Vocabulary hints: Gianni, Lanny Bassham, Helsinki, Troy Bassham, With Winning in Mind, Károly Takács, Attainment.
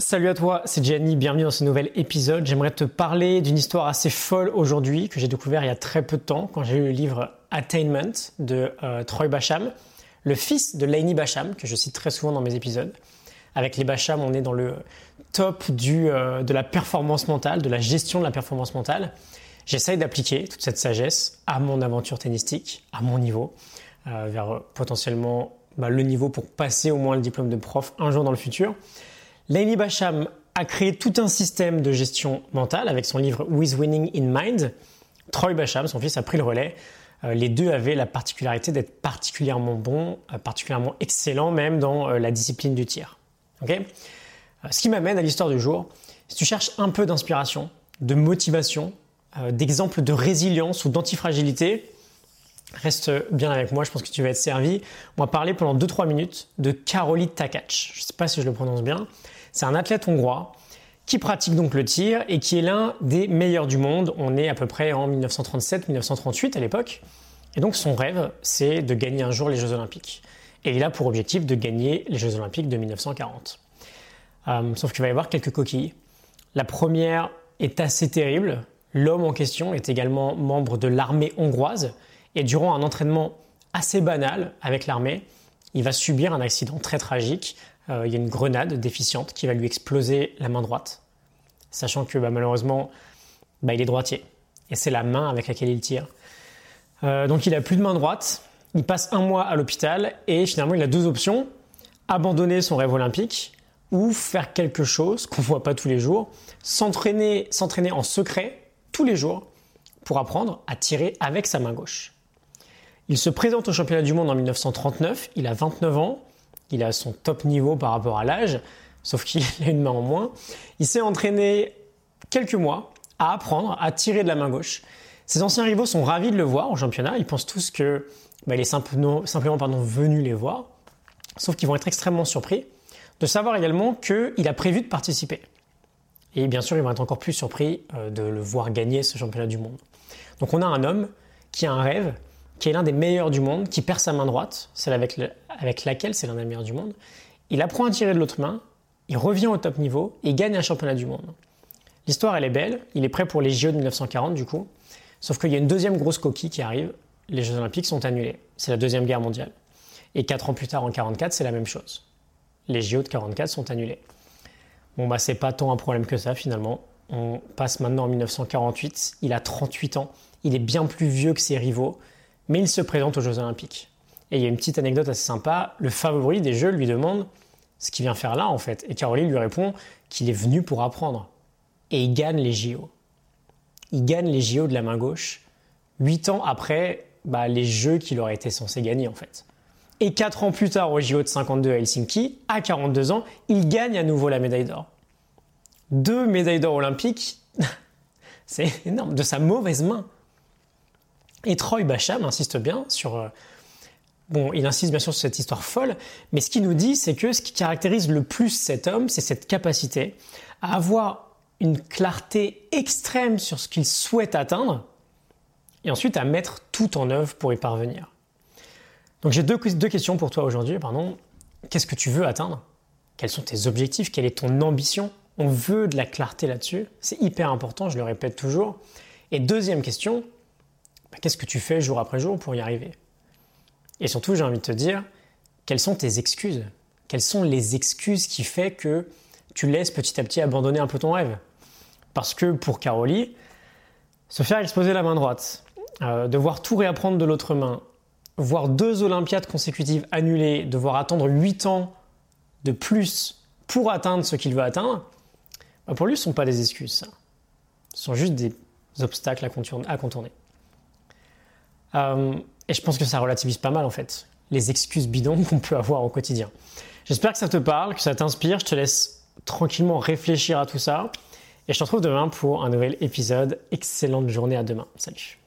Salut à toi, c'est Gianni, bienvenue dans ce nouvel épisode. J'aimerais te parler d'une histoire assez folle aujourd'hui que j'ai découvert il y a très peu de temps quand j'ai lu le livre Attainment de Troy Bassham, le fils de Lanny Bassham, que je cite très souvent dans mes épisodes. Avec les Bassham, on est dans le top de la performance mentale, de la gestion de la performance mentale. J'essaye d'appliquer toute cette sagesse à mon aventure tennistique, à mon niveau, vers potentiellement le niveau pour passer au moins le diplôme de prof un jour dans le futur. Lanny Bassham a créé tout un système de gestion mentale avec son livre With Winning in Mind. Troy Bassham, son fils, a pris le relais. Les deux avaient la particularité d'être particulièrement bons, particulièrement excellents même dans la discipline du tir. Okay ? Ce qui m'amène à l'histoire du jour. Si tu cherches un peu d'inspiration, de motivation, d'exemples de résilience ou d'antifragilité, reste bien avec moi, je pense que tu vas être servi. On va parler pendant 2-3 minutes de Károly Takács. Je ne sais pas si je le prononce bien. C'est un athlète hongrois qui pratique donc le tir et qui est l'un des meilleurs du monde. On est à peu près en 1937-1938 à l'époque. Et donc son rêve, c'est de gagner un jour les Jeux Olympiques. Et il a pour objectif de gagner les Jeux Olympiques de 1940. Sauf qu'il va y avoir quelques coquilles. La première est assez terrible. L'homme en question est également membre de l'armée hongroise. Et durant un entraînement assez banal avec l'armée, il va subir un accident très tragique. Il y a une grenade déficiente qui va lui exploser la main droite, sachant que malheureusement, il est droitier. Et c'est la main avec laquelle il tire. Donc il n'a plus de main droite, il passe un mois à l'hôpital et finalement il a deux options. Abandonner son rêve olympique ou faire quelque chose qu'on ne voit pas tous les jours, s'entraîner en secret tous les jours pour apprendre à tirer avec sa main gauche. Il se présente au championnat du monde en 1939, il a 29 ans, il a son top niveau par rapport à l'âge, sauf qu'il a une main en moins. Il s'est entraîné quelques mois à apprendre à tirer de la main gauche. Ses anciens rivaux sont ravis de le voir au championnat, ils pensent tous qu'il est simplement venu les voir, sauf qu'ils vont être extrêmement surpris de savoir également qu'il a prévu de participer. Et bien sûr, ils vont être encore plus surpris de le voir gagner ce championnat du monde. Donc on a un homme qui a un rêve, qui est l'un des meilleurs du monde, qui perd sa main droite, celle avec laquelle c'est l'un des meilleurs du monde. Il apprend à tirer de l'autre main, il revient au top niveau et gagne un championnat du monde. L'histoire, elle est belle, il est prêt pour les JO de 1940 du coup, sauf qu'il y a une deuxième grosse coquille qui arrive, les Jeux Olympiques sont annulés, c'est la Deuxième Guerre mondiale. Et 4 ans plus tard, en 1944, c'est la même chose. Les JO de 1944 sont annulés. C'est pas tant un problème que ça finalement. On passe maintenant en 1948, il a 38 ans, il est bien plus vieux que ses rivaux, mais il se présente aux Jeux Olympiques. Et il y a une petite anecdote assez sympa, le favori des Jeux lui demande ce qu'il vient faire là en fait, et Károly lui répond qu'il est venu pour apprendre. Et il gagne les JO. Il gagne les JO de la main gauche, 8 ans après les Jeux qu'il aurait été censé gagner en fait. Et 4 ans plus tard, aux JO de 52 à Helsinki, à 42 ans, il gagne à nouveau la médaille d'or. 2 médailles d'or olympiques, c'est énorme, de sa mauvaise main. Et Troy Bassham insiste bien sur... il insiste bien sûr sur cette histoire folle, mais ce qu'il nous dit, c'est que ce qui caractérise le plus cet homme, c'est cette capacité à avoir une clarté extrême sur ce qu'il souhaite atteindre et ensuite à mettre tout en œuvre pour y parvenir. Donc j'ai deux questions pour toi aujourd'hui. Qu'est-ce que tu veux atteindre ? Quels sont tes objectifs ? Quelle est ton ambition ? On veut de la clarté là-dessus. C'est hyper important, je le répète toujours. Et deuxième question, qu'est-ce que tu fais jour après jour pour y arriver ? Et surtout, j'ai envie de te dire, quelles sont tes excuses ? Quelles sont les excuses qui font que tu laisses petit à petit abandonner un peu ton rêve ? Parce que pour Károly, se faire exposer la main droite, devoir tout réapprendre de l'autre main, voir 2 Olympiades consécutives annulées, devoir attendre 8 ans de plus pour atteindre ce qu'il veut atteindre, pour lui, ce ne sont pas des excuses, ça. Ce sont juste des obstacles à contourner. Et je pense que ça relativise pas mal, en fait, les excuses bidons qu'on peut avoir au quotidien. J'espère que ça te parle, que ça t'inspire. Je te laisse tranquillement réfléchir à tout ça. Et je te retrouve demain pour un nouvel épisode. Excellente journée, à demain. Salut.